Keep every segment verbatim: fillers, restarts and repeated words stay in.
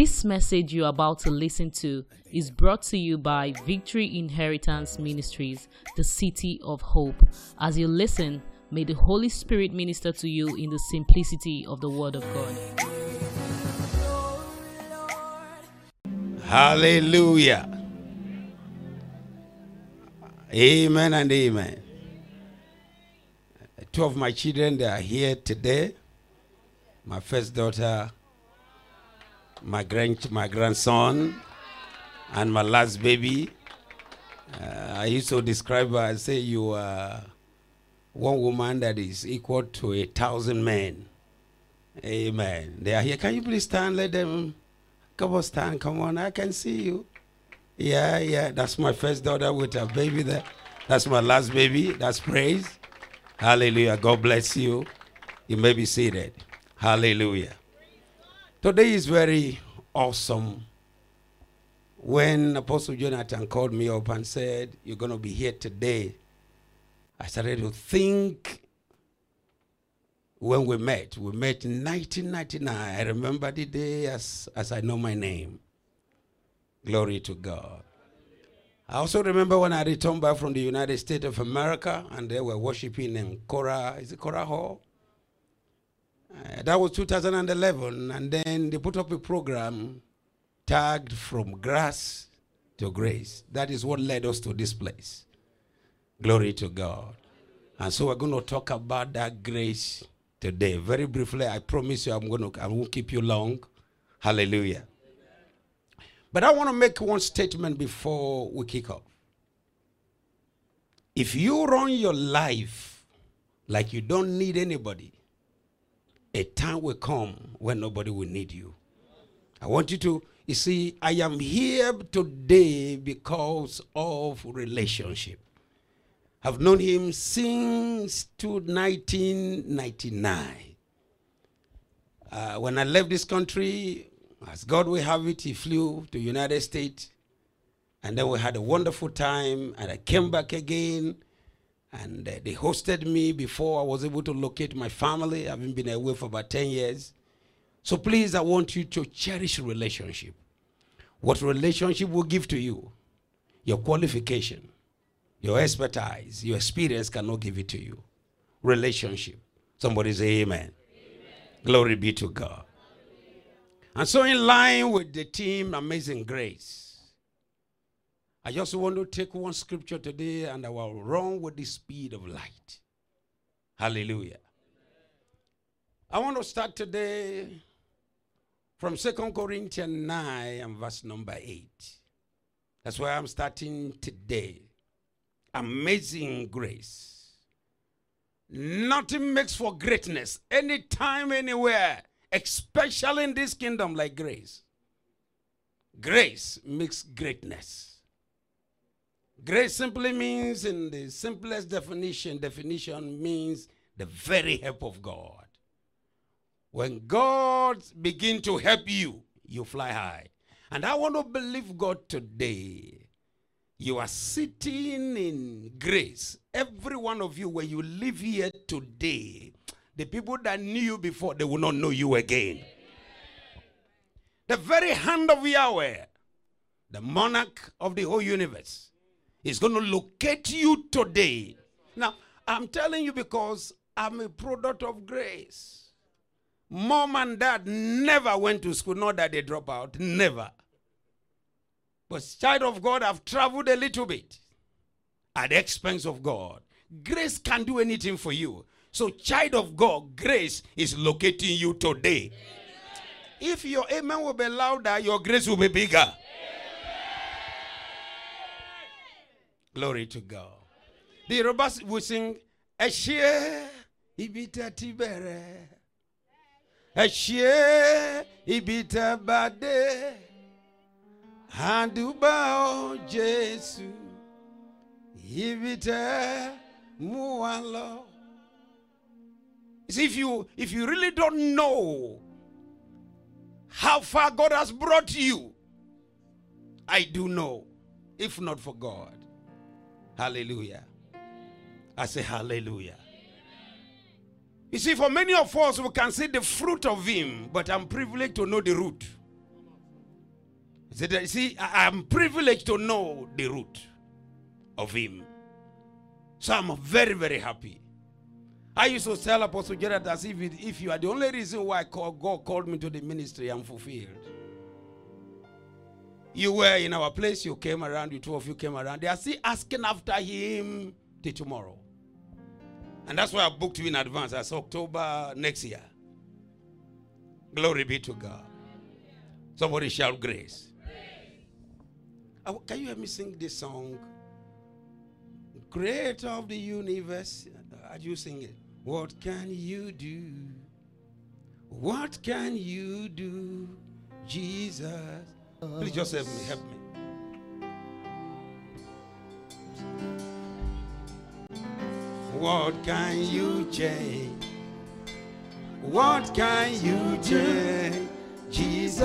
This message you're about to listen to is brought to you by Victory Inheritance Ministries, the City of Hope. As you listen, may the Holy Spirit minister to you in the simplicity of the Word of God. Hallelujah. Amen and amen. Two of my children, they are here today. My first daughter, my grand, my grandson, and my last baby. Uh, I used to describe her. I say you are one woman that is equal to a thousand men. Amen. They are here. Can you please stand? Let them come on, stand. Come on, I can see you. Yeah, yeah. That's my first daughter with her baby there. That's my last baby. That's Praise. Hallelujah. God bless you. You may be seated. Hallelujah. Today is very awesome. When Apostle Jonathan called me up and said, you're going to be here today, I started to think when we met. We met in nineteen ninety-nine. I remember the day as, as I know my name. Glory to God. I also remember when I returned back from the United States of America, and they were worshiping in Cora, is it Cora Hall? Uh, that was two thousand eleven, and then they put up a program tagged From Grass to Grace. That is what led us to this place. Glory to God. And so we're going to talk about that grace today. Very briefly, I promise you I'm going to, I won't keep you long. Hallelujah. But I want to make one statement before we kick off. If you run your life like you don't need anybody, a time will come when nobody will need you. I want you to, you see, I am here today because of relationship. I've known him since nineteen ninety-nine. Uh, when I left this country, as God will have it, he flew to the United States. And then we had a wonderful time. And I came back again. And uh, they hosted me before I was able to locate my family. I've been away for about ten years. So please, I want you to cherish relationship. What relationship will give to you? Your qualification, your expertise, your experience cannot give it to you. Relationship. Somebody say amen. Amen. Glory be to God. And so in line with the theme, Amazing Grace, I just want to take one scripture today, and I will run with the speed of light. Hallelujah. I want to start today from Second Corinthians nine and verse number eight. That's where I'm starting today. Amazing grace. Nothing makes for greatness, anytime, anywhere. Especially in this kingdom, like grace. Grace makes greatness. Grace simply means, in the simplest definition, definition means the very help of God. When God begins to help you, you fly high. And I want to believe God today. You are sitting in grace. Every one of you, when you live here today, the people that knew you before, they will not know you again. The very hand of Yahweh, the monarch of the whole universe, is going to locate you today. Now, I'm telling you because I'm a product of grace. Mom and dad never went to school, not that they drop out, never. But child of God, I've traveled a little bit at the expense of God. Grace can do anything for you. So, child of God, grace is locating you today. Amen. If your amen will be louder, your grace will be bigger. Amen. Glory to God. The Yorubas will sing, Eshe ibita tibere, Eshe ibita bade, Handubao Jesu, ibita mualo. See, if you, if you really don't know how far God has brought you, I do know, if not for God. Hallelujah. I say hallelujah. You see, for many of us, we can see the fruit of him, but I'm privileged to know the root. He said, see, I'm privileged to know the root of him. So I'm very, very happy. I used to tell Apostle Gerard as if, it, if you are the only reason why God called me to the ministry, I'm fulfilled. You were in our place, you came around, you two of you came around. They are still asking after him till tomorrow. And that's why I booked you in advance. That's October next year. Glory be to God. Somebody shout grace. Grace. Can you hear me sing this song? Creator of the universe. How do you sing it? What can you do? What can you do, Jesus? Please just help me. Help me. What can you change? What can you change, Jesus?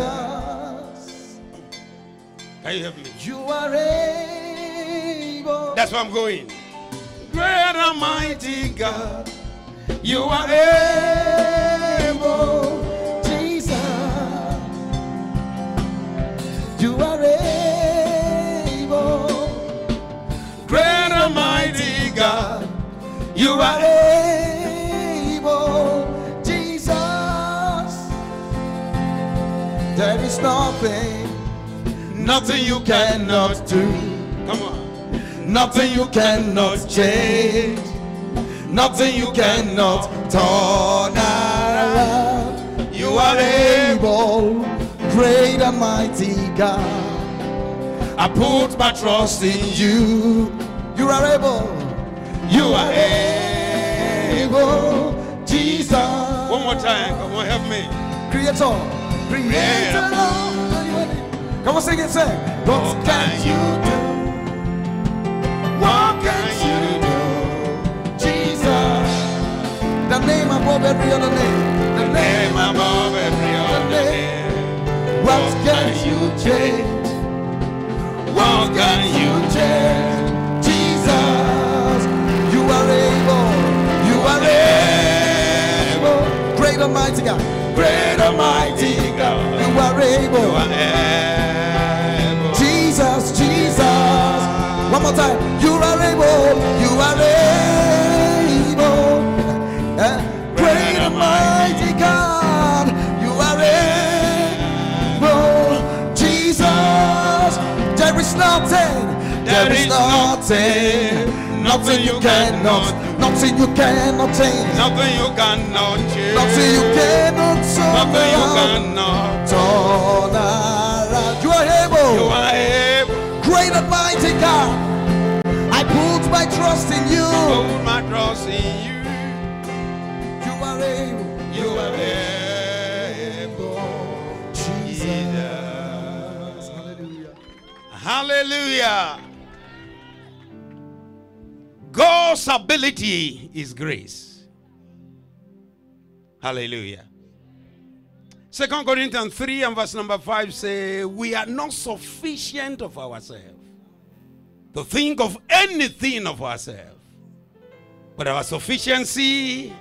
Can you help me? You are able. That's where I'm going. Great Almighty God, you are able, Jesus. You are able, Great Almighty God, you are able, Jesus. There is nothing, nothing you cannot do. Come on. Nothing you cannot change, nothing you cannot turn around. You are able, great and mighty God. I put my trust in you. You are able, you are able, Jesus. One more time, come on, help me. Creator, Creator, yeah. Come on, sing it, sing. What, what can you do? What can you do, Jesus? The name above every other name. The name above every other name. What can you change? What can you change, Jesus? You are able. You are able. Great Almighty God. Great Almighty God. You are able. You are able. Jesus, Jesus. One more time. You are able, you are able, and great and mighty God, you are able, Jesus. There is nothing, there is nothing, nothing you cannot, nothing you cannot change, nothing you cannot change, nothing you cannot, nothing you cannot turn around. You are able, you are able, great and mighty God. I trust in you. I put my trust in you. You are able. You are able. Jesus. Jesus. Hallelujah. Hallelujah. God's ability is grace. Hallelujah. Second Corinthians three and verse number five say, we are not sufficient of ourselves to think of anything of ourselves, but our sufficiency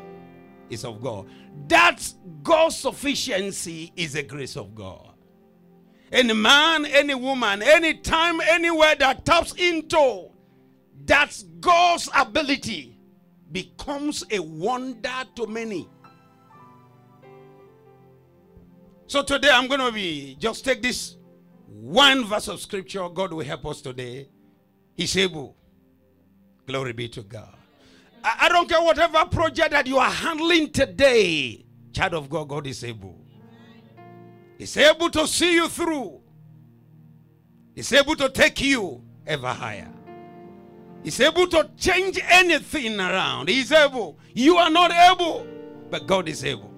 is of God. That God's sufficiency is the grace of God. Any man, any woman, any time, anywhere that taps into that God's ability becomes a wonder to many. So today I'm going to be just take this one verse of scripture. God will help us today. He's able. Glory be to God. I, I don't care whatever project that you are handling today. Child of God, God is able. He's able to see you through. He's able to take you ever higher. He's able to change anything around. He's able. You are not able, but God is able.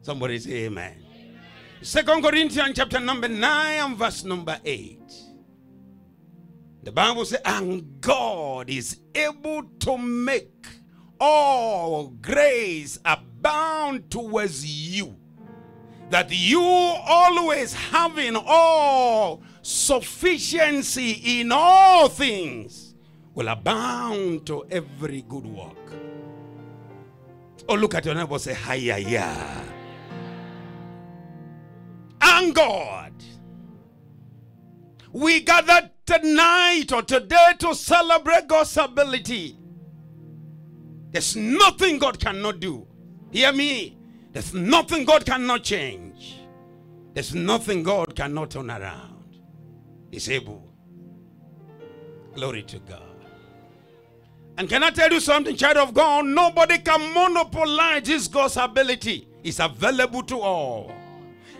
Somebody say amen. Amen. Second Corinthians chapter number nine and verse number eight. The Bible says, and God is able to make all grace abound towards you, that you always having all sufficiency in all things will abound to every good work. Oh, look at your neighbor, say, hi, yeah, yeah. And God We gathered tonight or today to celebrate God's ability. There's nothing God cannot do. Hear me. There's nothing God cannot change. There's nothing God cannot turn around. He's able. Glory to God. And can I tell you something, child of God? Nobody can monopolize this God's ability. It's available to all.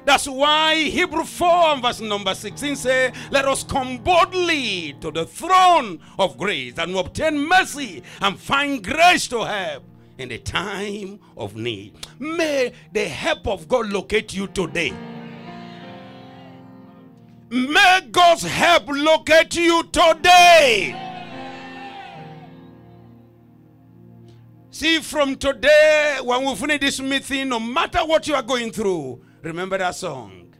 That's why Hebrews four and verse number sixteen says, let us come boldly to the throne of grace and obtain mercy and find grace to help in the time of need. May the help of God locate you today. May God's help locate you today. See, from today, when we finish this meeting, no matter what you are going through, remember that song.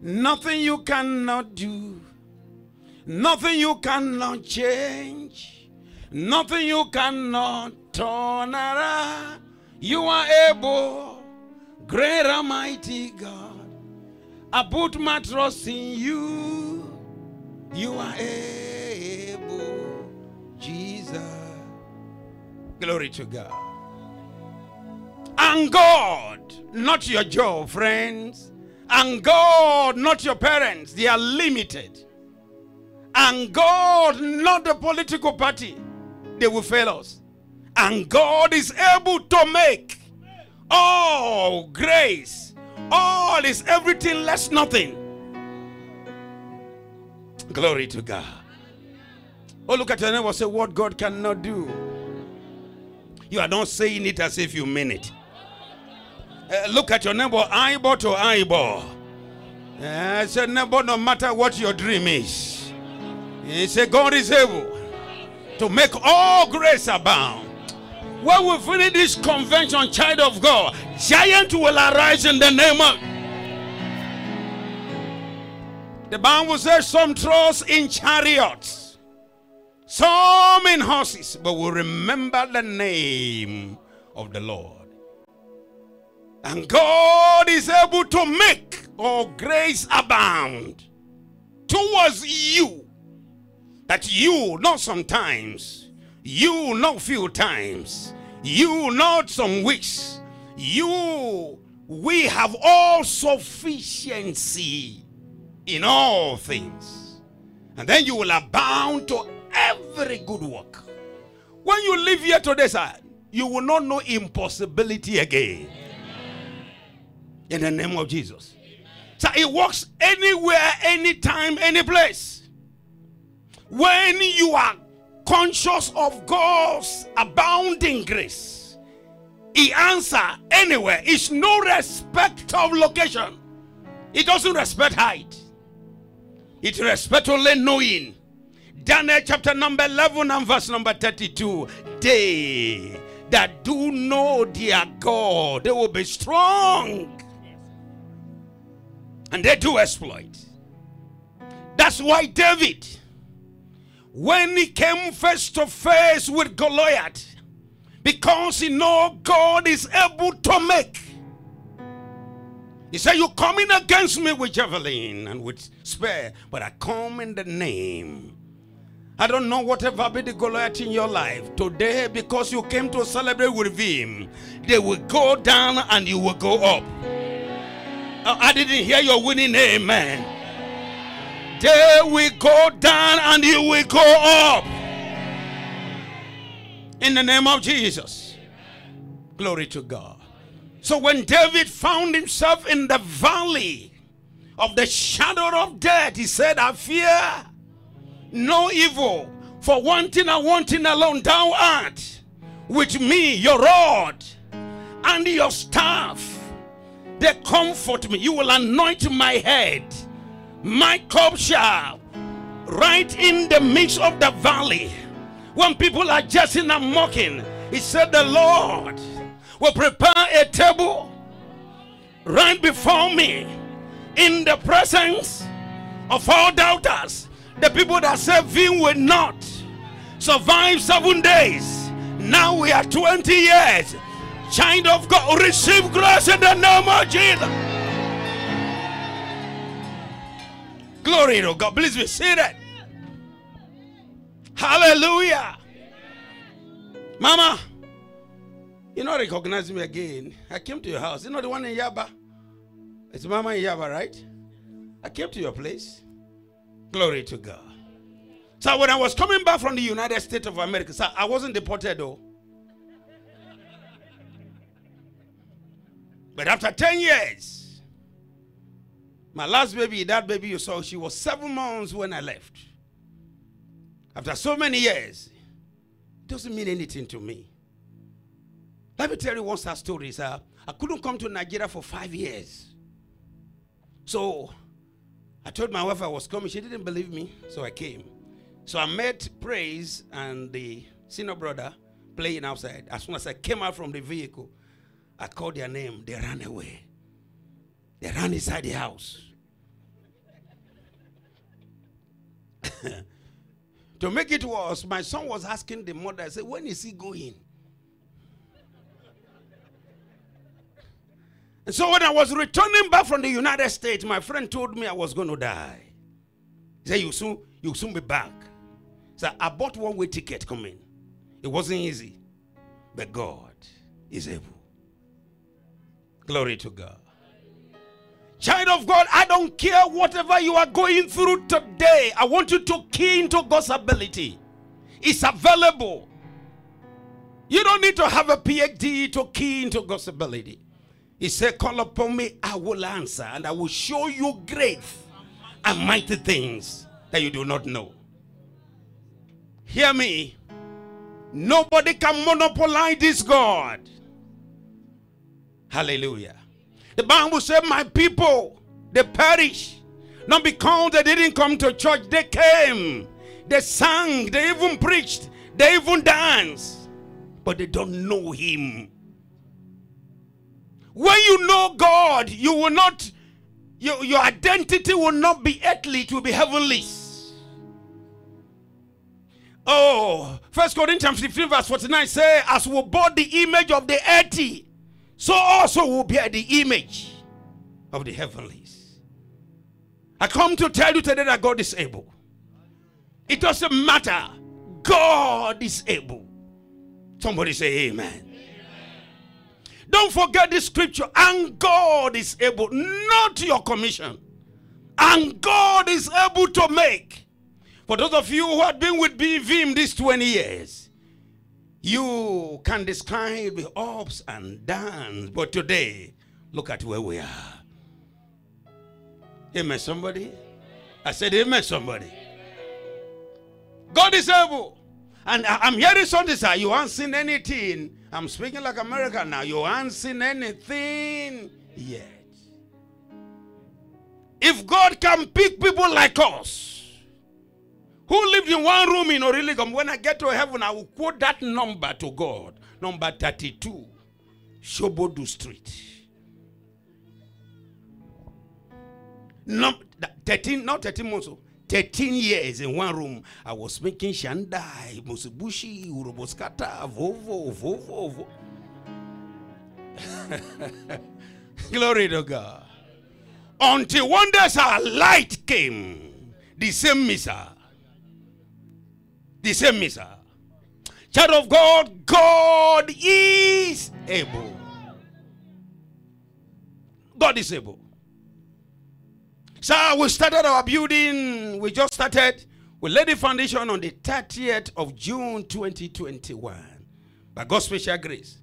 Nothing you cannot do. Nothing you cannot change. Nothing you cannot turn around. You are able, great almighty God. I put my trust in you. You are able, Jesus. Glory to God. And God, not your job, friends. And God, not your parents. They are limited. And God, not the political party. They will fail us. And God is able to make all grace. All is everything less nothing. Glory to God. Oh, look at your neighbor and say, what God cannot do. You are not saying it as if you mean it. Uh, look at your neighbor, eyeball to eyeball. Uh, say, neighbor, no matter what your dream is, he said, God is able to make all grace abound. When we finish this convention, child of God, giant will arise in the name of. The Bible says some trust in chariots, some in horses, but will remember the name of the Lord. And God is able to make all grace abound towards you, that you not sometimes, you not few times, you not some weeks, you, we have all sufficiency in all things. And then you will abound to every good work. When you leave here today, sir, you will not know impossibility again. Amen. In the name of Jesus. Amen. Sir, it works anywhere, anytime, any place. When you are conscious of God's abounding grace, He answers anywhere. It's no respect of location. It doesn't respect height. It respects only knowing. Daniel chapter number eleven and verse number thirty-two. They that do know their God, they will be strong. And they do exploit. That's why David, when he came face to face with Goliath, because he knows God is able to make. He said, you come in against me with javelin and with spear, but I come in the name. I don't know whatever be the Goliath in your life. Today, because you came to celebrate with him, they will go down and you will go up. Uh, I didn't hear your winning amen. They will go down and you will go up. In the name of Jesus. Glory to God. So when David found himself in the valley of the shadow of death, he said, I fear no evil, for one thing and one thing alone, thou art with me, your rod and your staff, they comfort me. You will anoint my head, my cup shall, right in the midst of the valley. When people are jesting and mocking, he said, the Lord will prepare a table right before me in the presence of all doubters. The people that serve him will not survive seven days. Now we are twenty years. Child of God, receive grace in the name of Jesus. Glory to God. Please be seated. Hallelujah. Mama, you not recognize me again. I came to your house. You know the one in Yaba? It's Mama in Yaba, right? I came to your place. Glory to God. So when I was coming back from the United States of America, sir, I wasn't deported though. But after ten years, my last baby, that baby you saw, she was seven months when I left. After so many years, it doesn't mean anything to me. Let me tell you one sad story, sir. I couldn't come to Nigeria for five years. So I told my wife I was coming. She didn't believe me, so I came. So I met Praise and the senior brother playing outside. As soon as I came out from the vehicle, I called their name. They ran away. They ran inside the house. To make it worse, my son was asking the mother, I said, when is he going? And so when I was returning back from the United States, my friend told me I was going to die. He said, you'll soon, you'll soon be back. So I bought one-way ticket coming. It wasn't easy. But God is able. Glory to God. Child of God, I don't care whatever you are going through today. I want you to key into God's ability. It's available. You don't need to have a P H D to key into God's ability. He said, call upon me, I will answer, and I will show you great and mighty things that you do not know. Hear me. Nobody can monopolize this God. Hallelujah. The Bible said, my people, they perish. Not because they didn't come to church. They came. They sang. They even preached. They even danced. But they don't know him. When you know God, you will not, your, your identity will not be earthly, it will be heavenly. Oh, First Corinthians fifteen verse forty-nine says, as we bore the image of the earthy, so also will bear the image of the heavenlies. I come to tell you today that God is able. It doesn't matter. God is able. Somebody say amen. Don't forget this scripture. And God is able, not your commission. And God is able to make. For those of you who have been with B V M these twenty years, you can describe the ups and downs. But today, look at where we are. Amen, somebody? I said amen, somebody. God is able. And I'm hearing something, sir. You haven't seen anything. I'm speaking like America now. You haven't seen anything yet. If God can pick people like us, who lived in one room in Oreligam, when I get to heaven, I will quote that number to God. Number thirty-two, Shobodu Street. Number thirteen, not thirteen months old. thirteen years in one room, I was making Shandai, Musubushi, Uroboskata, Vovo, Vovo, Vovo. Glory to God. Until one day, sir, light came. The same Missa. The same Missa. Child of God, God is able. God is able. Sir, we started our building, we just started. We laid the foundation on the thirtieth of June twenty twenty-one. By God's special grace,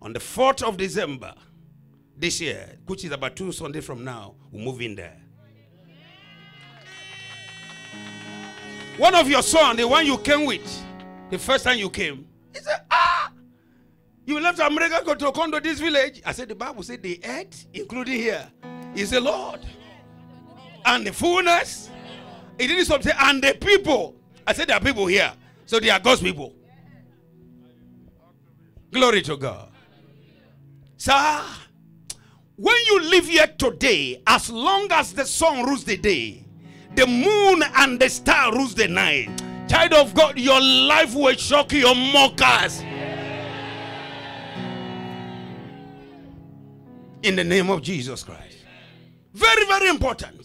on the fourth of December this year, which is about two Sundays from now, we move in there. One of your sons, the one you came with, the first time you came, he said, ah, you left America to come to this village. I said, the Bible said the earth, including here, is the Lord. And the fullness, it didn't stop saying, and the people. I said, there are people here, so they are God's people. Glory to God. Sir, when you live here today, as long as the sun rules the day, the moon and the star rules the night, child of God, your life will shock your mockers. In the name of Jesus Christ. Very, very important.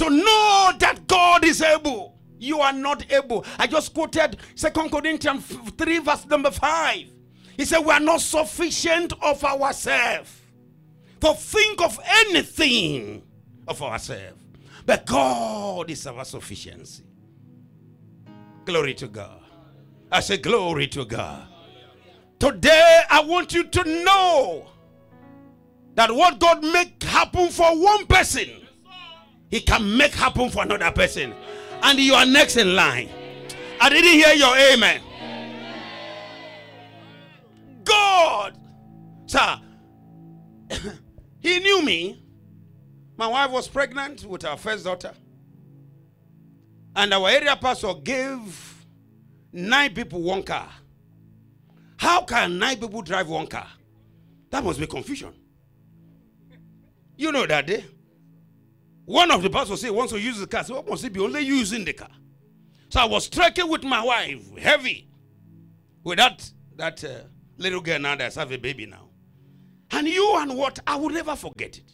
to know that God is able. You are not able. I just quoted Second Corinthians three verse number five. He said we are not sufficient of ourselves to think of anything of ourselves. But God is our sufficiency. Glory to God. I say glory to God. Today I want you to know that what God make happen for one person, He can make happen for another person. And you are next in line. I didn't hear your amen. God, sir, He knew me. My wife was pregnant with our first daughter. And our area pastor gave nine people one car. How can nine people drive one car? That must be confusion. You know that day. One of the pastors said, wants to use the car. So, what must it be only using the car? So, I was trekking with my wife, heavy, with that, that uh, little girl now that's have a baby now. And you and what? I will never forget it.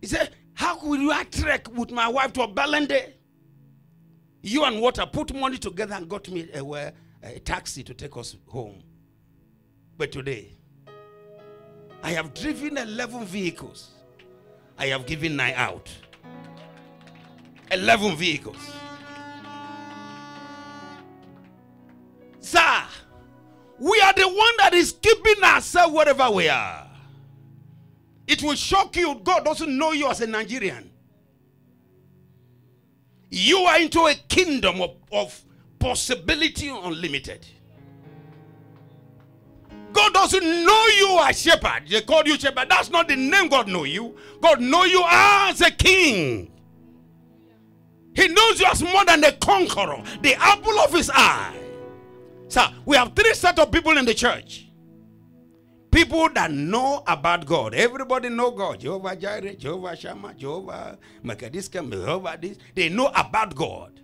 He said, how could you trek with my wife to a balance day? You and what? I put money together and got me a, a, a taxi to take us home. But today, I have driven eleven vehicles. I have given nine out. eleven vehicles. Sir, we are the one that is keeping ourselves wherever we are. It will shock you. God doesn't know you as a Nigerian. You are into a kingdom of, of possibility unlimited. God doesn't know you as shepherd. They call you shepherd. That's not the name God knows you. God knows you as a king. He knows you as more than a conqueror. The apple of his eye. Sir, we have three set of people in the church. People that know about God. Everybody know God. Jehovah Jireh, Jehovah Shammah, Jehovah Makadiska, Jehovah this. They know about God.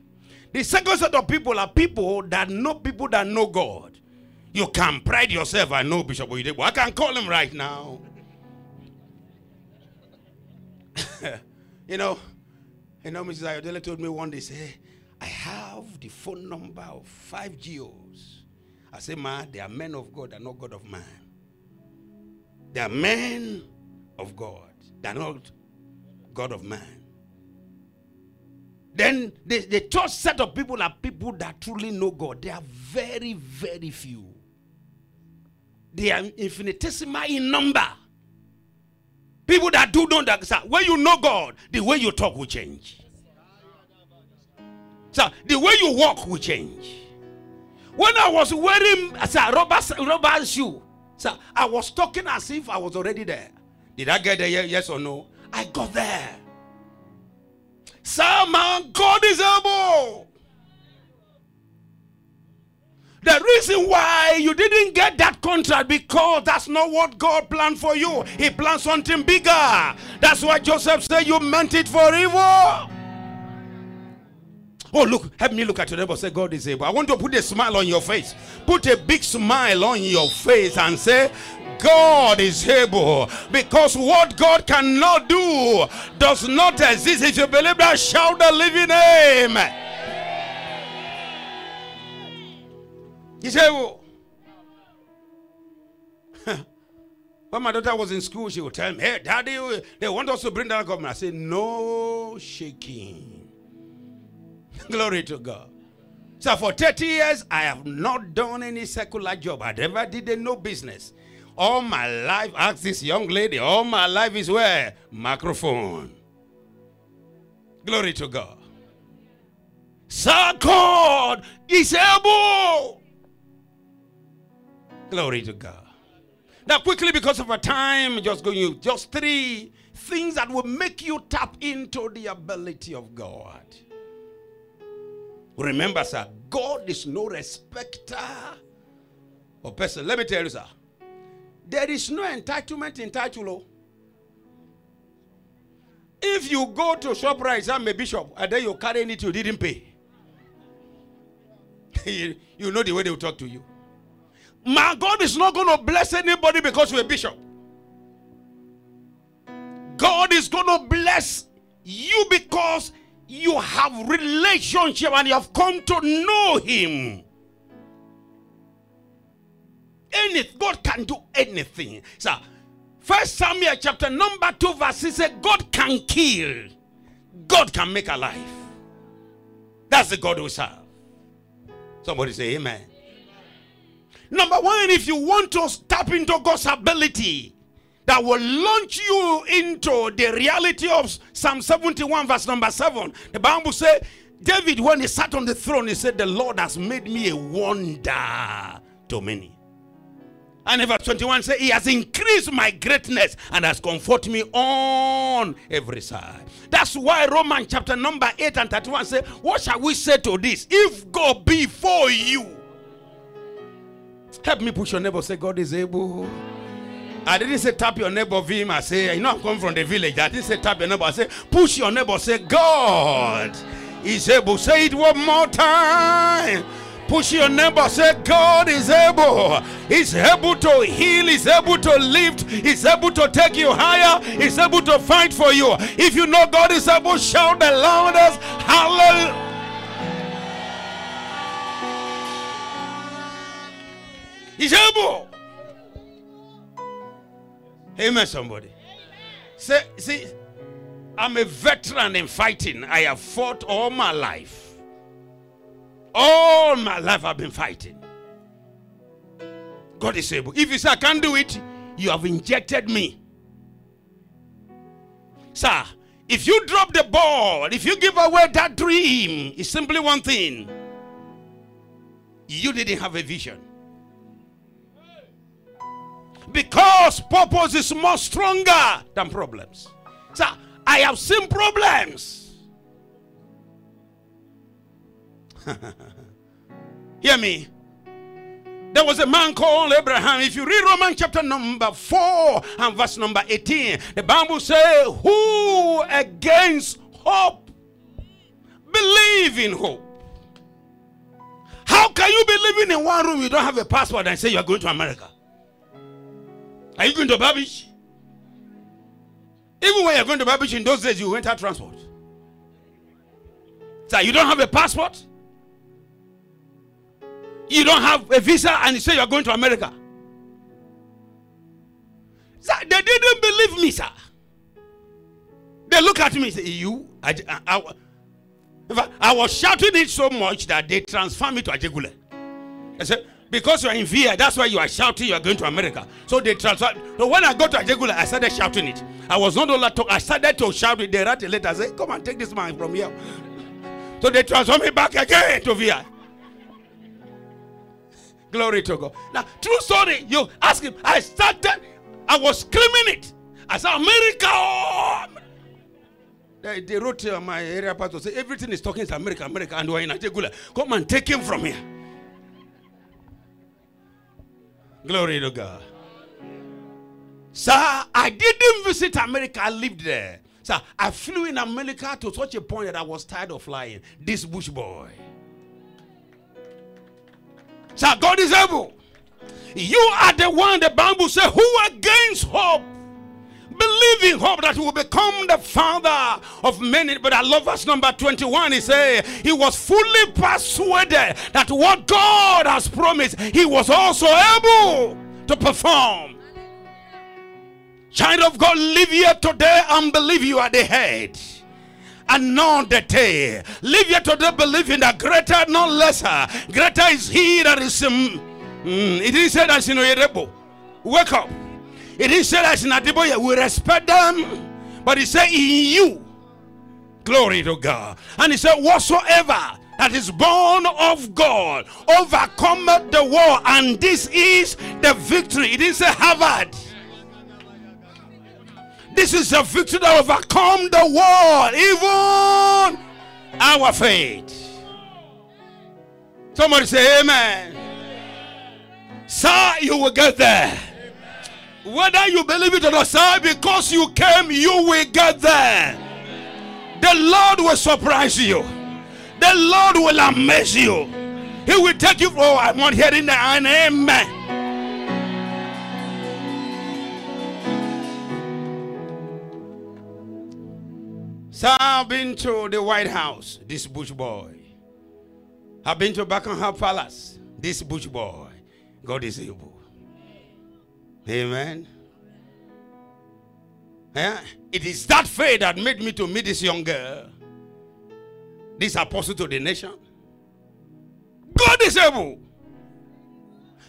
The second set of people are people that know people that know God. You can pride yourself. I know Bishop Oyedepo. I can call him right now. you know, you know, Missus Ayodele told me one day, say, I have the phone number of five G Os. I say, man, they are men of God, they are not God of man. They are men of God, they are not God of man. Then the, the third set of people are people that truly know God. They are very, very few. They are infinitesimal in number. People that do know that, sir, when you know God, the way you talk will change. Sir, the way you walk will change. When I was wearing, sir, Robert's, Robert's shoe, sir, I was talking as if I was already there. Did I get there? Yes or no? I got there. Sir, man, God is able. The reason why you didn't get that contract because that's not what God planned for you. He planned something bigger. That's why Joseph said you meant it for evil. Oh, look, help me look at your neighbor. Say, God is able. I want to put a smile on your face. Put a big smile on your face and say, God is able, because what God cannot do does not exist. If you believe that, shout the living name. He's able. When my daughter was in school, she would tell me, hey, daddy, they want us to bring down government. I said, no shaking. Glory to God. So for thirty years, I have not done any secular job. I never did no business. All my life, ask this young lady, all my life is where? Microphone. Glory to God. Sir, God is able. Glory to God. Now quickly, because of our time, just going, just three things that will make you tap into the ability of God. Remember, sir, God is no respecter of person. Let me tell you, sir. There is no entitlement in title. If you go to ShopRite, I'm a bishop, and then you carry it you didn't pay. you, you know the way they will talk to you. My God is not going to bless anybody because you're a bishop. God is going to bless You, because you have relationship and you have come to know him. Anything, God can do anything. So, First Samuel chapter number two verse six says, God can kill, God can make alive. That's the God we serve. Somebody say amen. Amen. Number one, if you want to tap into God's ability that will launch you into the reality of Psalm seventy-one verse number seven. The Bible says, David, when he sat on the throne, he said, the Lord has made me a wonder to many. And in verse twenty-one says, he has increased my greatness and has comforted me on every side. That's why Romans chapter number eight and thirty-one says, what shall we say to this? If God be for you. Help me push your neighbor, say, God is able. I didn't say tap your neighbor, Vim. I say, you know, I'm coming from the village. I didn't say tap your neighbor. I say, push your neighbor, say, God is able. Say it one more time. Push your neighbor, say, God is able. He's able to heal. He's able to lift. He's able to take you higher. He's able to fight for you. If you know God is able, shout the loudest hallelujah. He's able. Amen, somebody. Say, see, I'm a veteran in fighting. I have fought all my life. All my life I've been fighting. God is able. If you say I can't do it, you have injected me. Sir, if you drop the ball, if you give away that dream, it's simply one thing. You didn't have a vision. Because purpose is more stronger than problems. Sir, I have seen problems. Hear me. There was a man called Abraham. If you read Romans chapter number four and verse number eighteen, the Bible says, who against hope believe in hope. How can you be living in one room, you don't have a passport, and say you are going to America? Are you going to Babbage? Even when you are going to Babbage in those days, you went out transport. So you don't have a passport? You don't have a visa and you say you're going to America. Sir, they didn't believe me, sir. They look at me and say, you? I, I, I, in fact, I was shouting it so much that they transferred me to Ajegunle. I said, because you're in fear, that's why you are shouting you're going to America. So they transferred. So when I got to Ajegunle, I started shouting it. I was not only talking, I started to shout it. They wrote a letter and said, come and take this man from here. So they transferred me back again to V I. Glory to God. Now, true story, you ask him. I started, I was screaming it. I said, America. Oh. They, they wrote to my area pastor, say, everything is talking is America, America, and we're in Ajegunle. Come and take him from here. Glory to God. Sir, I didn't visit America. I lived there. Sir, I flew in America to such a point that I was tired of flying. This bush boy. So God is able. You are the one the Bible says, who against hope, believing hope that he will become the father of many. But I love verse number twenty-one. He said, he was fully persuaded that what God has promised, he was also able to perform. Child of God, live here today and believe you are the head and not the tail. Live here today believing that greater, not lesser. Greater is he that is in. Um, mm, it is said as in Oyerebo. Wake up. It is said as in Adiboye. We respect them. But he said, in you. Glory to God. And he said, whatsoever that is born of God overcometh the world. And this is the victory. It is a Harvard. This is a victory that overcome the world, even our faith. Somebody say amen. Amen. Sir, you will get there. Amen. Whether you believe it or not, sir, because you came, you will get there. Amen. The Lord will surprise you. The Lord will amaze you. He will take you. Oh, I'm not hearing that. Amen. Have been to the White House, this bush boy. Have been to Buckingham Palace, this bush boy. God is able. Amen. Yeah? It is that faith that made me to meet this young girl, this apostle to the nation. God is able.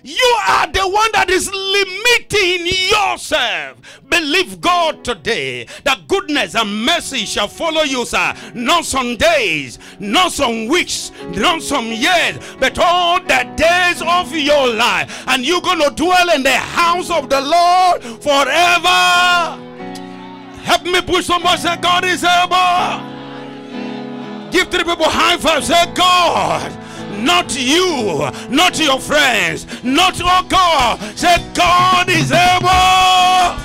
You are the one that is limiting yourself. Believe God today that goodness and mercy shall follow you, sir. Not some days, not some weeks, not some years, but all the days of your life. And you're going to dwell in the house of the Lord forever. Help me push somebody, say God is able. Give three people high five, say God. Not you, not your friends, not your God. Say, God is able.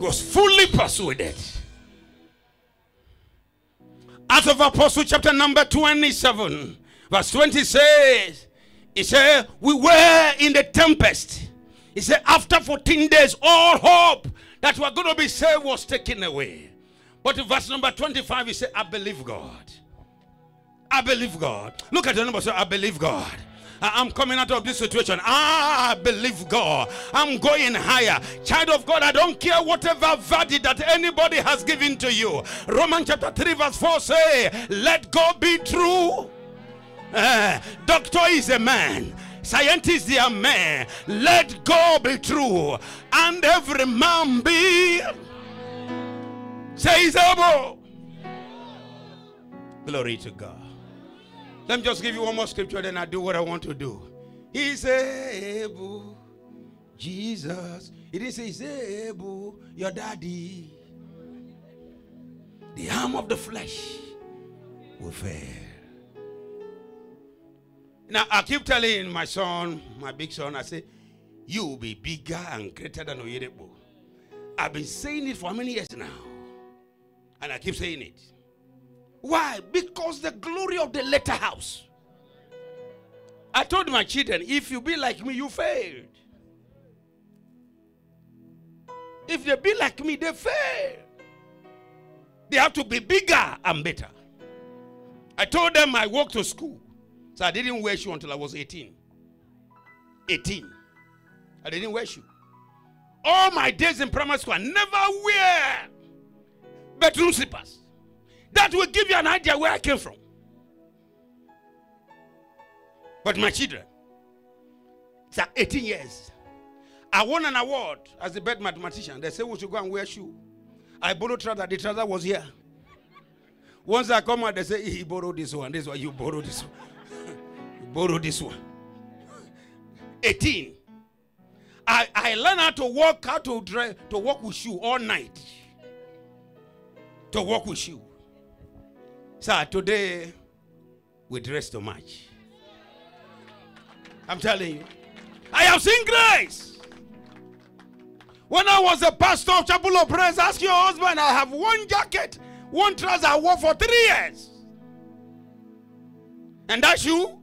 Was fully persuaded. Acts of Apostles, chapter number twenty-seven, verse twenty says, he said, we were in the tempest. He said, after fourteen days, all hope that we're going to be saved was taken away. But in verse number twenty-five, he said, I believe God. I believe God. Look at the number, say, I believe God. I'm coming out of this situation. I believe God. I'm going higher. Child of God, I don't care whatever verdict that anybody has given to you. Romans chapter three, verse four say, let God be true. Uh, doctor is a man. Scientists, they are men. Let God be true. And every man be... Say he's able. Glory to God. Let me just give you one more scripture, then I do what I want to do. He's able. Jesus. It is he's able. Your daddy. The arm of the flesh will fail. Now I keep telling my son, my big son, I say, you will be bigger and greater than Oyedepo. I've been saying it for many years now. And I keep saying it. Why? Because the glory of the latter house. I told my children, if you be like me, you failed. If they be like me, they fail. They have to be bigger and better. I told them I walked to school. So I didn't wear shoe until I was eighteen. eighteen. I didn't wear shoe. All my days in primary school, I never wear bedroom slippers. That will give you an idea where I came from. But my children, it's at eighteen years. I won an award as a best mathematician. They say we should go and wear shoe. I borrowed trouser. The trouser was here. Once I come out, they say he borrowed this one. This one you borrowed this one. You borrowed this one. eighteen. I I learned how to walk, how to dress, to walk with shoe all night. To walk with you. Sir, today we dress too much. I'm telling you. I have seen grace. When I was a pastor of Chapel of Praise, ask your husband, I have one jacket, one trouser I wore for three years. And that shoe,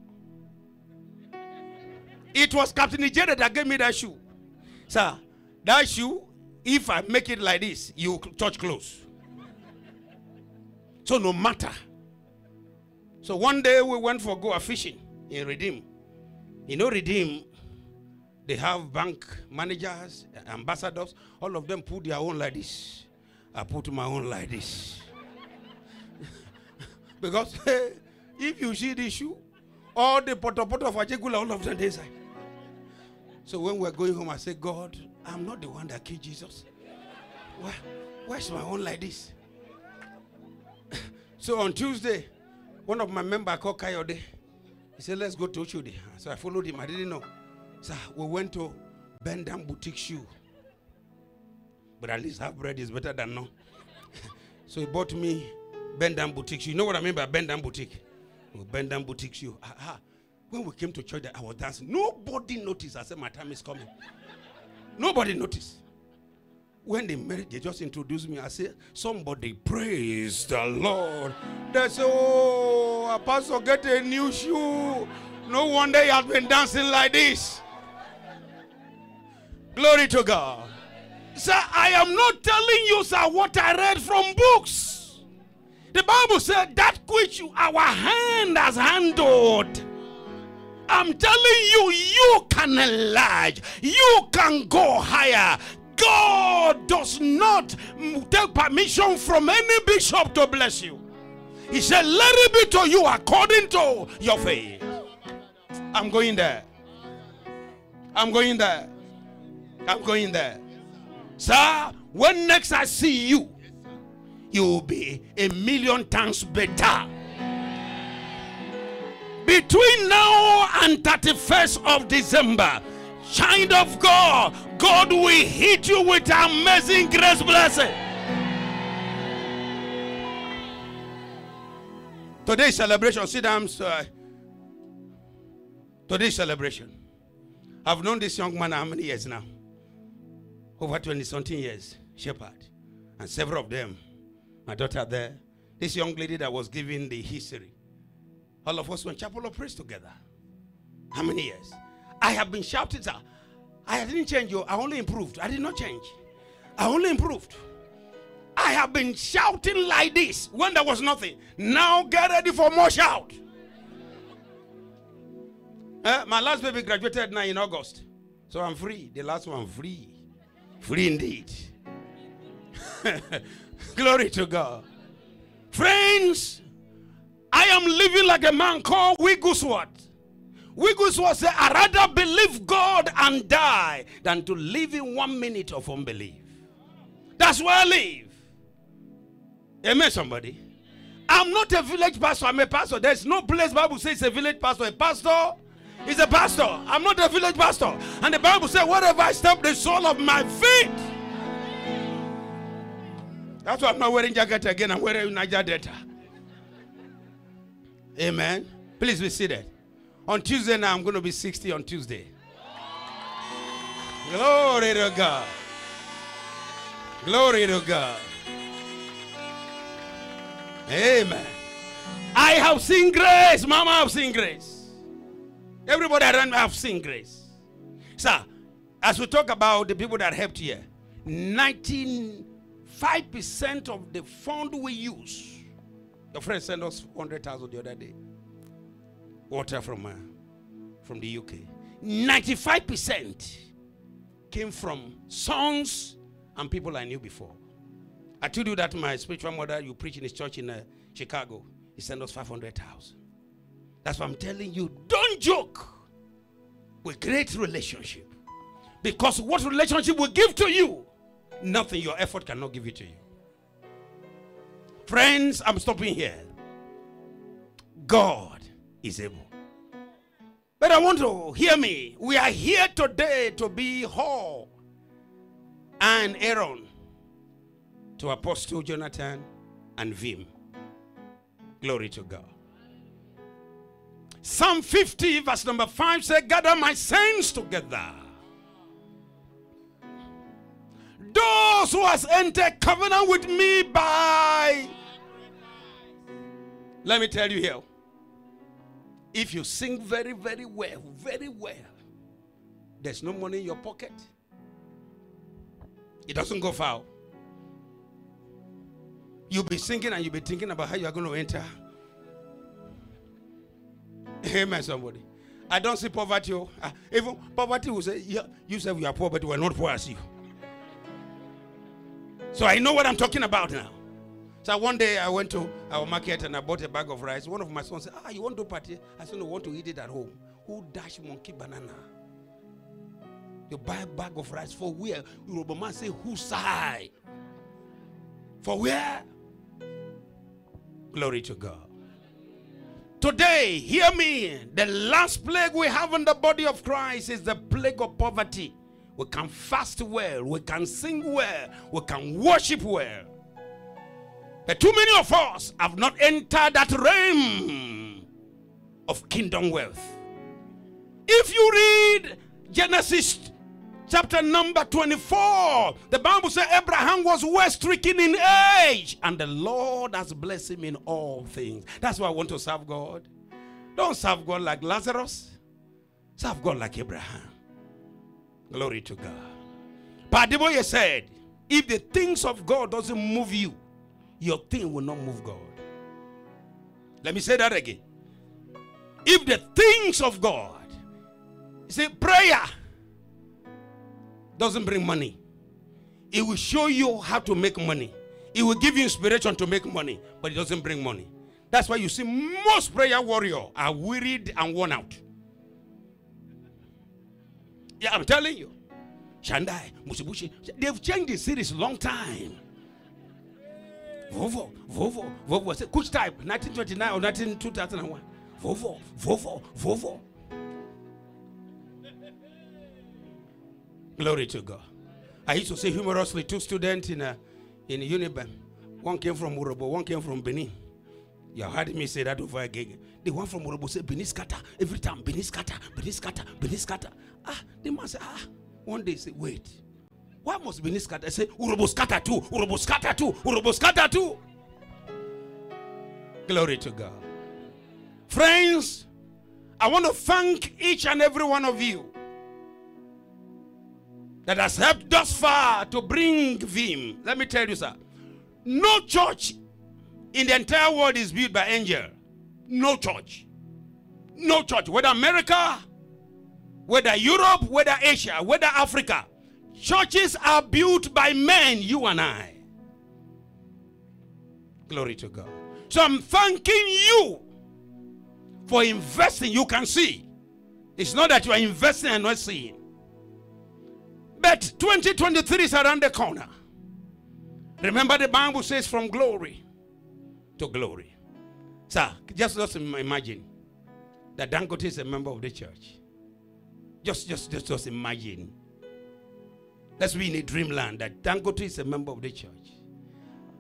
it was Captain Nigeria that gave me that shoe. Sir, that shoe, if I make it like this, you touch close. So no matter. So one day we went for go fishing in Redeem. You know Redeem, they have bank managers, ambassadors. All of them put their own like this. I put my own like this. Because hey, if you see the shoe, all the potopoto of Ajegunle, all of them they say. So when we're going home, I say, God, I'm not the one that killed Jesus. Why, why is my own like this? So on Tuesday, one of my members called Kayode. He said, let's go to Ochude. So I followed him. I didn't know. So we went to Bendam Boutique shoe. But at least half bread is better than none. So he bought me Bendam Boutique shoe. You know what I mean by Bendam Boutique? Bendam Boutique shoe. Aha. When we came to church, I was dancing. Nobody noticed. I said, my time is coming. Nobody noticed. When they married, they just introduced me. I said, somebody praise the Lord. They said, oh, Apostle, get a new shoe. No wonder you have been dancing like this. Glory to God. Sir, I am not telling you, sir, what I read from books. The Bible said that which our hand has handled. I'm telling you, you can enlarge. You can go higher. God does not take permission from any bishop to bless you. He said, let it be to you according to your faith. I'm going there. I'm going there. I'm going there. Sir, when next I see you, you will be a million times better. Between now and thirty-first of December, child of God, God will hit you with amazing grace blessing. Today's celebration, sit down, sir. Today's celebration. I've known this young man how many years now? Over twenty-something years, shepherd. And several of them, my daughter there, this young lady that was giving the history. All of us went Chapel of Praise together. How many years? I have been shouting, sir, I didn't change you. I only improved. I did not change. I only improved. I have been shouting like this when there was nothing. Now get ready for more shout. Uh, my last baby graduated now in August. So I'm free. The last one, free. Free indeed. Glory to God. Friends, I am living like a man called Wigglesworth. Wigglesworth said, I'd rather believe God and die than to live in one minute of unbelief. That's where I live. Amen, somebody. I'm not a village pastor. I'm a pastor. There's no place the Bible says a village pastor. A pastor is a pastor. I'm not a village pastor. And the Bible says, wherever I step, the sole of my feet. That's why I'm not wearing jacket again. I'm wearing Niger Delta. Amen. Please be seated. On Tuesday now, I'm going to be sixty on Tuesday. Glory to God. Glory to God. Amen. I have seen grace. Mama, I have seen grace. Everybody around me have seen grace. Sir, as we talk about the people that helped here, ninety-five percent of the fund we use. Your friend sent us one hundred thousand the other day. Water from, uh, from the U K. ninety-five percent came from sons and people I knew before. I told you that my spiritual mother, you preach in his church in uh, Chicago, he sent us five hundred thousand. That's why I'm telling you, don't joke with great relationship. Because what relationship will give to you, nothing, your effort cannot give it to you. Friends, I'm stopping here. God is able. But I want to hear me. We are here today to be Hall and Aaron to Apostle Jonathan and Vim. Glory to God. Psalm fifty verse number five says, gather my saints together. Those who has entered covenant with me by. Let me tell you here. If you sing very, very well, very well, there's no money in your pocket. It doesn't go foul. You'll be singing and you'll be thinking about how you're going to enter. Amen, somebody. I don't see poverty. Uh, even poverty will say, yeah, you say we are poor, but we're not poor as you. So I know what I'm talking about now. So one day I went to our market and I bought a bag of rice. One of my sons said, ah, you want to party? I said, no, I want to eat it at home. Who dash monkey banana? You buy a bag of rice for where? Yoruba man say, who sigh? For where? Glory to God. Today, hear me. The last plague we have in the body of Christ is the plague of poverty. We can fast well. We can sing well. We can worship well. But too many of us have not entered that realm of kingdom wealth. If you read Genesis chapter number twenty-four, the Bible says Abraham was well stricken in age, and the Lord has blessed him in all things. That's why I want to serve God. Don't serve God like Lazarus. Serve God like Abraham. Glory to God. Badiboye said, if the things of God doesn't move you, your thing will not move God. Let me say that again. If the things of God, you see, prayer doesn't bring money. It will show you how to make money. It will give you inspiration to make money, but it doesn't bring money. That's why you see most prayer warriors are wearied and worn out. Yeah, I'm telling you. Shandai, Musibushi, they've changed the series long time. Vovo, Vovo, Vovo. Coach type, nineteen twenty-nine or nineteen two thousand one. Vovo, Vovo, Vovo. Glory to God. I used to say humorously, two students in a, in Unibem. One came from Murabo, one came from Benin. You heard me say that over again. The one from Murabo said, Benin scatter. Every time, Benin scatter, Benin scatter, Benin scatter. Ah, the man said, ah. One day, say, wait. Why must Benin scatter? I say, Urobo scatter too, Urobo scatter too, Urobo scatter too. Glory to God. Friends, I want to thank each and every one of you that has helped thus far to bring V I M. Let me tell you, sir. No church in the entire world is built by angel. No church. No church. Whether America, whether Europe, whether Asia, whether Africa. Churches are built by men, you and I. Glory to God. So I'm thanking you for investing. You can see. It's not that you are investing and not seeing. But twenty twenty-three is around the corner. Remember, the Bible says from glory to glory. Sir, just just imagine that Dangote is a member of the church. Just, just, just, just imagine. Let's be in a dreamland that Dangote is a member of the church.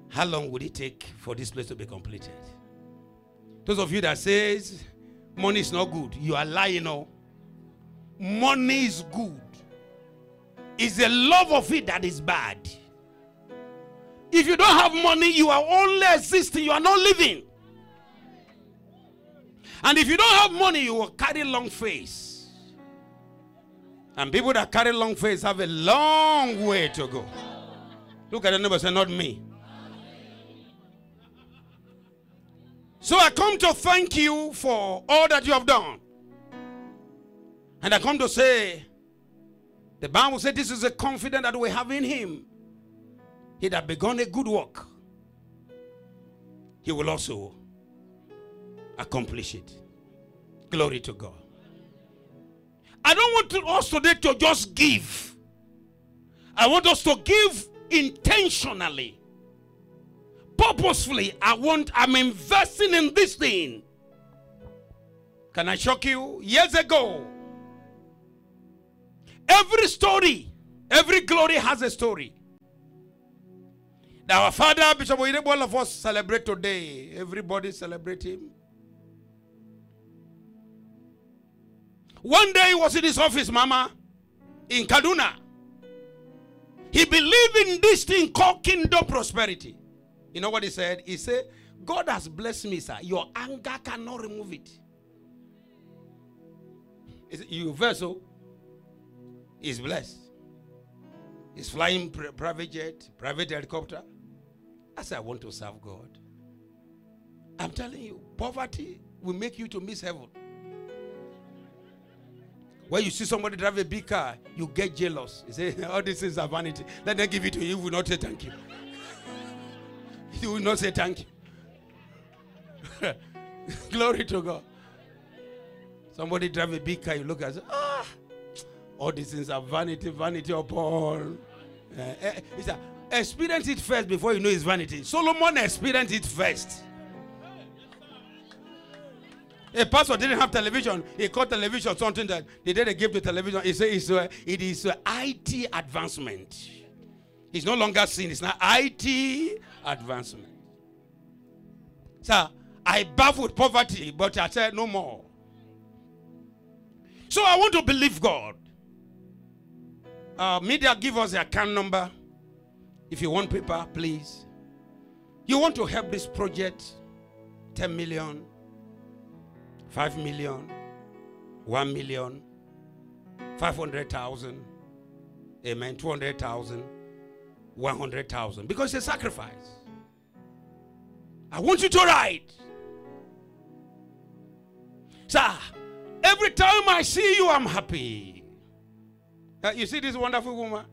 How long would it take for this place to be completed? Those of you that says money is not good, you are lying. No, money is good. It's the love of it that is bad. If you don't have money, you are only existing. You are not living. And if you don't have money, you will carry long face. And people that carry long face have a long way to go. Look at the neighbor, say, not me. So I come to thank you for all that you have done. And I come to say, the Bible said this is a confidence that we have in him. He that begun a good work, he will also accomplish it. Glory to God. I don't want to, us today to just give. I want us to give intentionally. Purposefully, I want, I'm investing in this thing. Can I shock you? Years ago, every story, every glory has a story. Now, our father, Bishop Oyedebo, all of us celebrate today. Everybody celebrate him. One day he was in his office, Mama, in Kaduna. He believed in this thing called kingdom prosperity. You know what he said? He said, God has blessed me, sir. Your anger cannot remove it. You vessel. He's blessed. He's flying private jet, private helicopter. I said, I want to serve God. I'm telling you, poverty will make you to miss heaven. When you see somebody drive a big car, you get jealous. You say, all these things are vanity. Let them give it to you. You will not say thank you. You will not say thank you. Glory to God. Somebody drive a big car, you look at it, ah. All these things are vanity, vanity upon. Uh, it's a, experience it first before you know it's vanity. Solomon experienced it first. A pastor didn't have television. He called television something that the day they gave to television. He said it's uh, it is uh, I T advancement. It's no longer sin. It's now I T advancement. Sir, I baffled poverty, but I said no more. So I want to believe God. Uh, media, give us their account number. If you want paper, please. You want to help this project? ten million, five million, one million, five hundred thousand, Amen. two hundred thousand, one hundred thousand. Because it's a sacrifice. I want you to ride. Sir, every time I see you, I'm happy. Uh, you see this wonderful woman?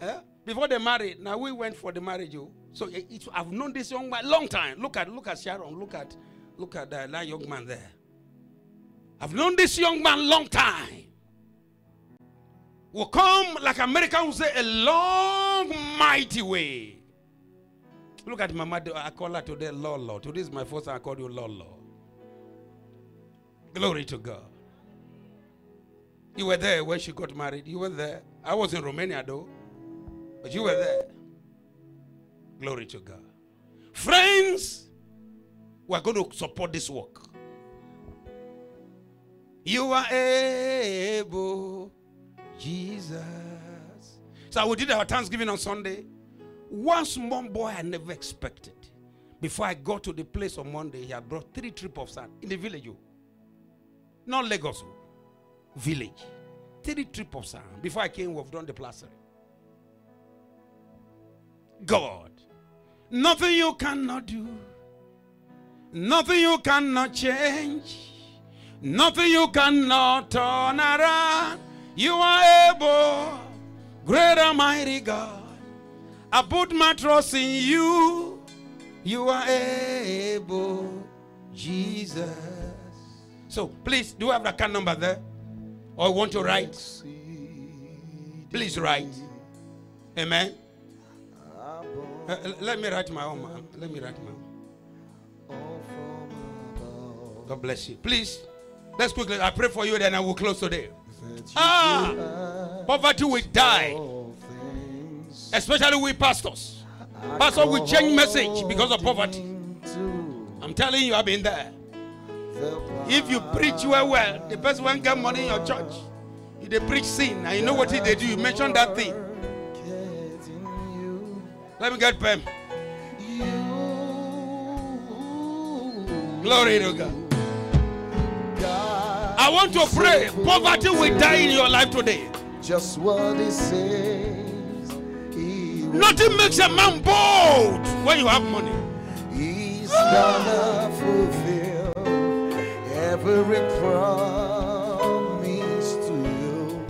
Uh, before they married, now we went for the marriage. You. So it, it, I've known this young man a long time. Look at, look at Sharon. Look at, look at that, that young man there. I've known this young man a long time. Will come like American will say a long mighty way. Look at Mama. I call her today Lolo. Today is my first time I call you Lolo. Glory to God. You were there when she got married. You were there. I was in Romania though. But you were there. Glory to God. Friends, we are going to support this work. You are able, Jesus. So we did our Thanksgiving on Sunday. One small boy I never expected. Before I got to the place on Monday, he had brought three trips of sand in the village. Not Lagos, village. Three trips of sand. Before I came, we've done the plastering. God, nothing you cannot do. Nothing you cannot change. Nothing you cannot turn around. You are able, great almighty God. I put my trust in you. You are able, Jesus. So please, do you have the card number there? Or want to write? Please write. Amen. Uh, let me write my own, ma'am. Let me write my own. God bless you. Please, let's quickly. I pray for you, then I will close today. Ah, poverty will die, especially we pastors. Pastor will change message because of poverty. I'm telling you, I've been there. If you preach well, well, the person won't get money in your church. If they preach sin, and you know what they do, you mention that thing. Let me get them. Glory to God. I want to pray poverty will die in your life today. Just what he says. He Nothing makes a man bold when you have money. He's gonna fulfill every promise to you.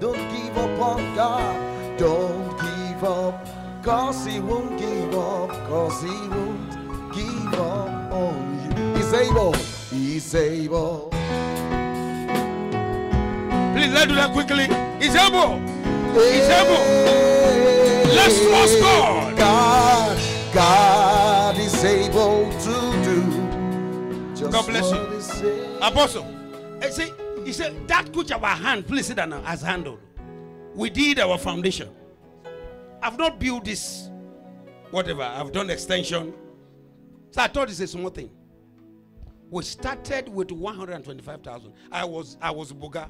Don't give up on God. Don't give up. Cause he won't give up. Cause he won't give up on you. He's able. He's able. Please, let's do that quickly. He's able. He's able. Let's trust God. God, God is able to do. Just God bless you. Apostle, see, he said, that which our hand, please sit down, has handled. We did our foundation. I've not built this, whatever. I've done extension. So I thought it's a small thing. We started with one hundred twenty-five thousand. I was, I was Boga.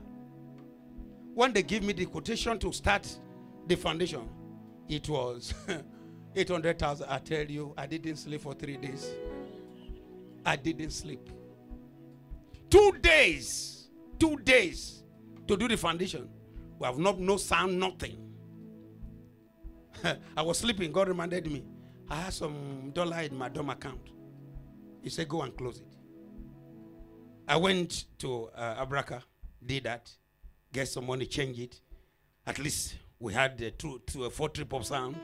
When they give me the quotation to start the foundation, it was eight hundred thousand. I tell you, I didn't sleep for three days. I didn't sleep. Two days, two days to do the foundation. We have not no sound, nothing. I was sleeping. God reminded me. I had some dollar in my dorm account. He said, "Go and close it." I went to uh, Abraka, did that. Get some money, change it. At least we had a two, two, a four trip of sound.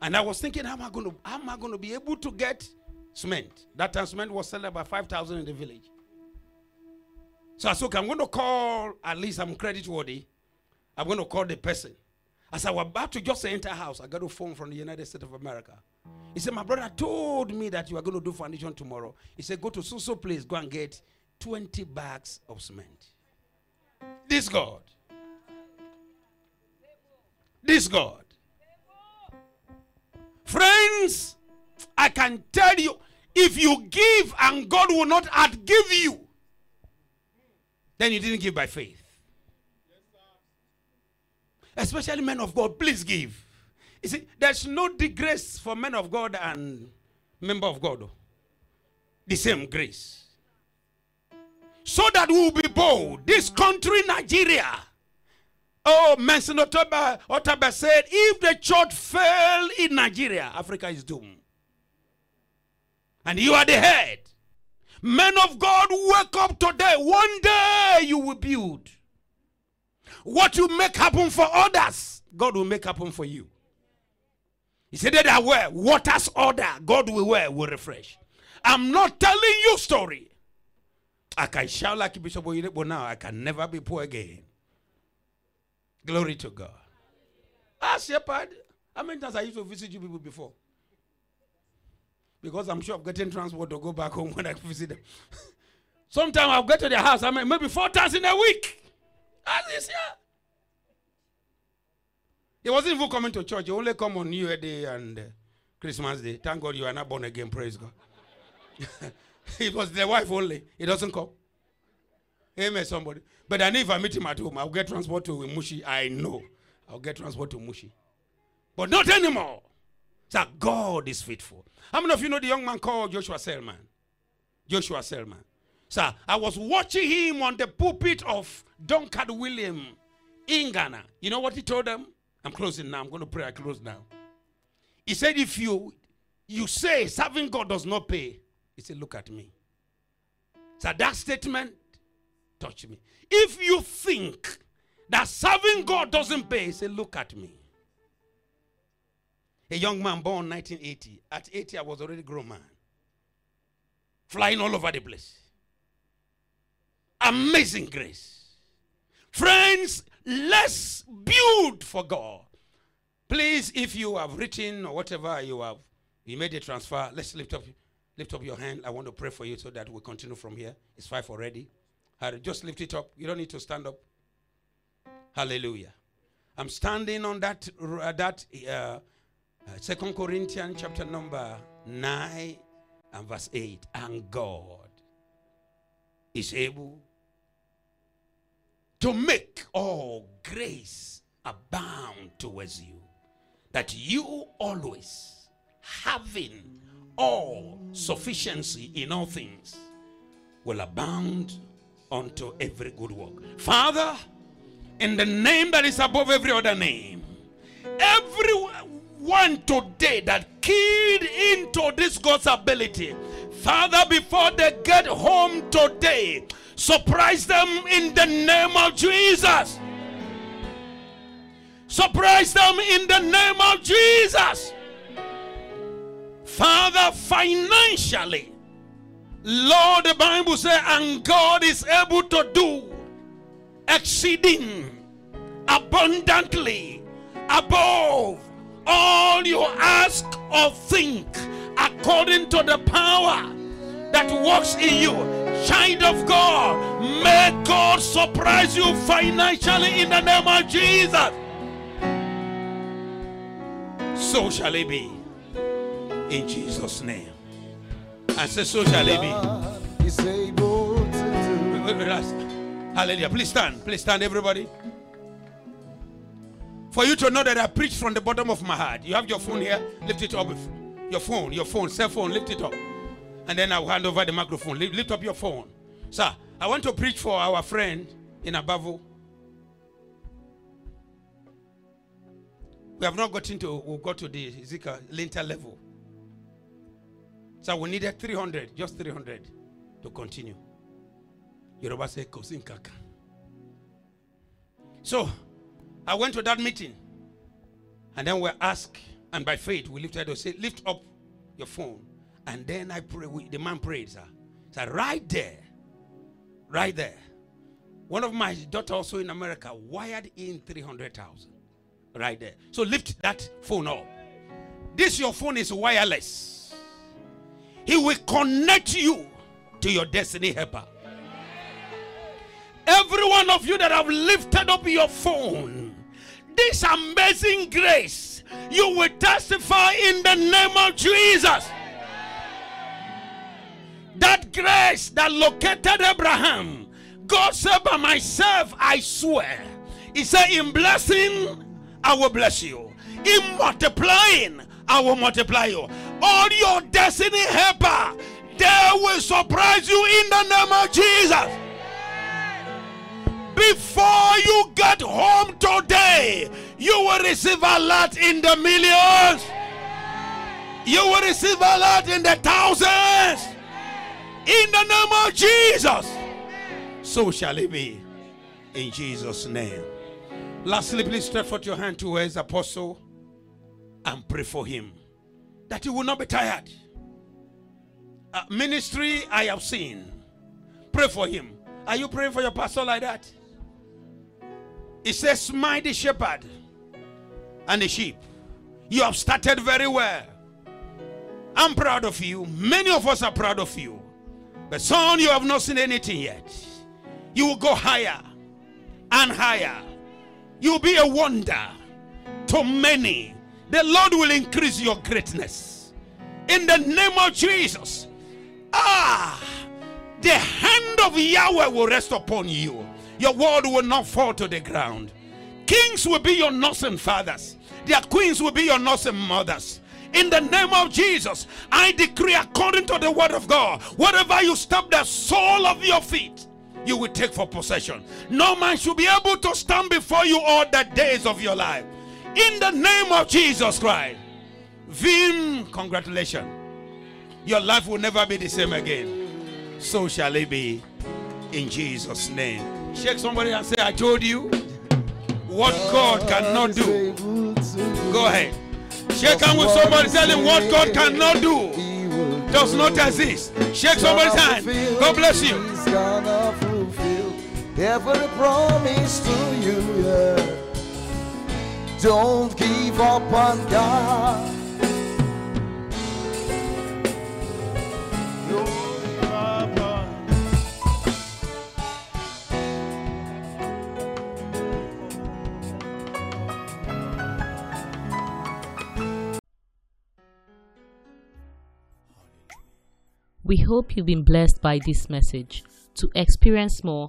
And I was thinking, how am I going to, how am I going to be able to get cement? That time cement was sold by five thousand in the village. So I said, okay, I'm going to call. At least I'm creditworthy. I'm going to call the person. As I was about to just enter house, I got a phone from the United States of America. He said, my brother told me that you are going to do foundation tomorrow. He said, go to so-so place, go and get twenty bags of cement. This God. This God. Friends, I can tell you, if you give and God will not outgive you, then you didn't give by faith. Especially men of God, please give. You see, there's no grace for men of God and member of God. The same grace. So that we will be bold. This country, Nigeria. Oh, Manson Otaba, Otaba said, if the church fell in Nigeria, Africa is doomed. And you are the head. Men of God, wake up today. One day you will build. What you make happen for others, God will make happen for you. He said that where water's order, God will wear, will refresh. I'm not telling you story. I can shout like Bishop Oyede, but now I can never be poor again. Glory to God. Ah, shepherd, how many times I used to visit you people before? Because I'm sure I'm getting transport to go back home when I visit them. Sometimes I'll get to their house, I mean, maybe four times in a week. As this year. He wasn't even coming to church. He only come on New Year Day and uh, Christmas Day. Thank God you are not born again. Praise God. It was the wife only. He doesn't come. Amen, somebody. But I know if I meet him at home, I'll get transport to Mushi. I know. I'll get transport to Mushi. But not anymore. That God is faithful. How many of you know the young man called Joshua Selman? Joshua Selman. Sir, I was watching him on the pulpit of Duncan William in Ghana. You know what he told them? I'm closing now. I'm going to pray. I close now. He said, if you, you say serving God does not pay, he said, look at me. Sir, that statement touched me. If you think that serving God doesn't pay, he said, look at me. A young man born in nineteen eighty. At eighty, I was already a grown man. Flying all over the place. Amazing grace. Friends, let's build for God. Please, if you have written or whatever you have, you made a transfer, let's lift up, lift up your hand. I want to pray for you so that we continue from here. It's five already. Just lift it up. You don't need to stand up. Hallelujah. I'm standing on that, uh, that uh, Second Corinthians chapter number nine and verse eight. And God is able to make all grace abound towards you, that you always having all sufficiency in all things will abound unto every good work. Father, in the name that is above every other name, everyone one today that keyed into this God's ability, Father, before they get home today, surprise them in the name of Jesus. Surprise them in the name of Jesus. Father, financially, Lord, the Bible says, and God is able to do exceeding abundantly above all you ask or think, according to the power that works in you. Child of God, may God surprise you financially in the name of Jesus. So shall it be in Jesus' name. I say, so shall it be. Hallelujah. Please stand. Please stand, everybody. For you to know that I preach from the bottom of my heart. You have your phone here. Lift it up. Your phone, your phone, cell phone, lift it up. And then I will hand over the microphone. Lift, lift up your phone. Sir, I want to preach for our friend in Abavo. We have not gotten to, we've got to the Zika linter level. Sir, we needed three hundred, just three hundred to continue. Yoruba say, Kosin Kaka. So, I went to that meeting, and then we're asked, and by faith we lifted up, say, lift up your phone. And then I pray, we, the man prayed, sir. So right there, right there, one of my daughters also in America wired in three hundred thousand, right there. So lift that phone up. This your phone is wireless. He will connect you to your destiny helper. Every one of you that have lifted up your phone, this amazing grace, you will testify in the name of Jesus. That grace that located Abraham, God said, by myself I swear. He said, in blessing I will bless you, in multiplying I will multiply you. All your destiny helper, they will surprise you in the name of Jesus. Be Before you get home today, you will receive a lot in the millions. You will receive a lot in the thousands. In the name of Jesus. So shall it be. In Jesus' name. Lastly, please stretch out your hand towards the apostle and pray for him, that he will not be tired. Uh, ministry I have seen. Pray for him. Are you praying for your pastor like that? It says, smite the shepherd and the sheep. You have started very well. I'm proud of you. Many of us are proud of you. But son, you have not seen anything yet. You will go higher and higher. You will be a wonder to many. The Lord will increase your greatness. In the name of Jesus. Ah, the hand of Yahweh will rest upon you. Your world will not fall to the ground. Kings will be your nursing fathers. Their queens will be your nursing mothers. In the name of Jesus, I decree according to the word of God, whatever you step the sole of your feet, you will take for possession. No man should be able to stand before you all the days of your life. In the name of Jesus Christ. Vim, congratulations. Your life will never be the same again. So shall it be in Jesus' name. Shake somebody and say, I told you what God cannot do. Go ahead. Shake hand with somebody, tell him what God cannot do does not exist. Shake somebody's hand. God bless you. Every promise to you, yeah. Don't give up on God. No, give up on God. We hope you've been blessed by this message. To experience more,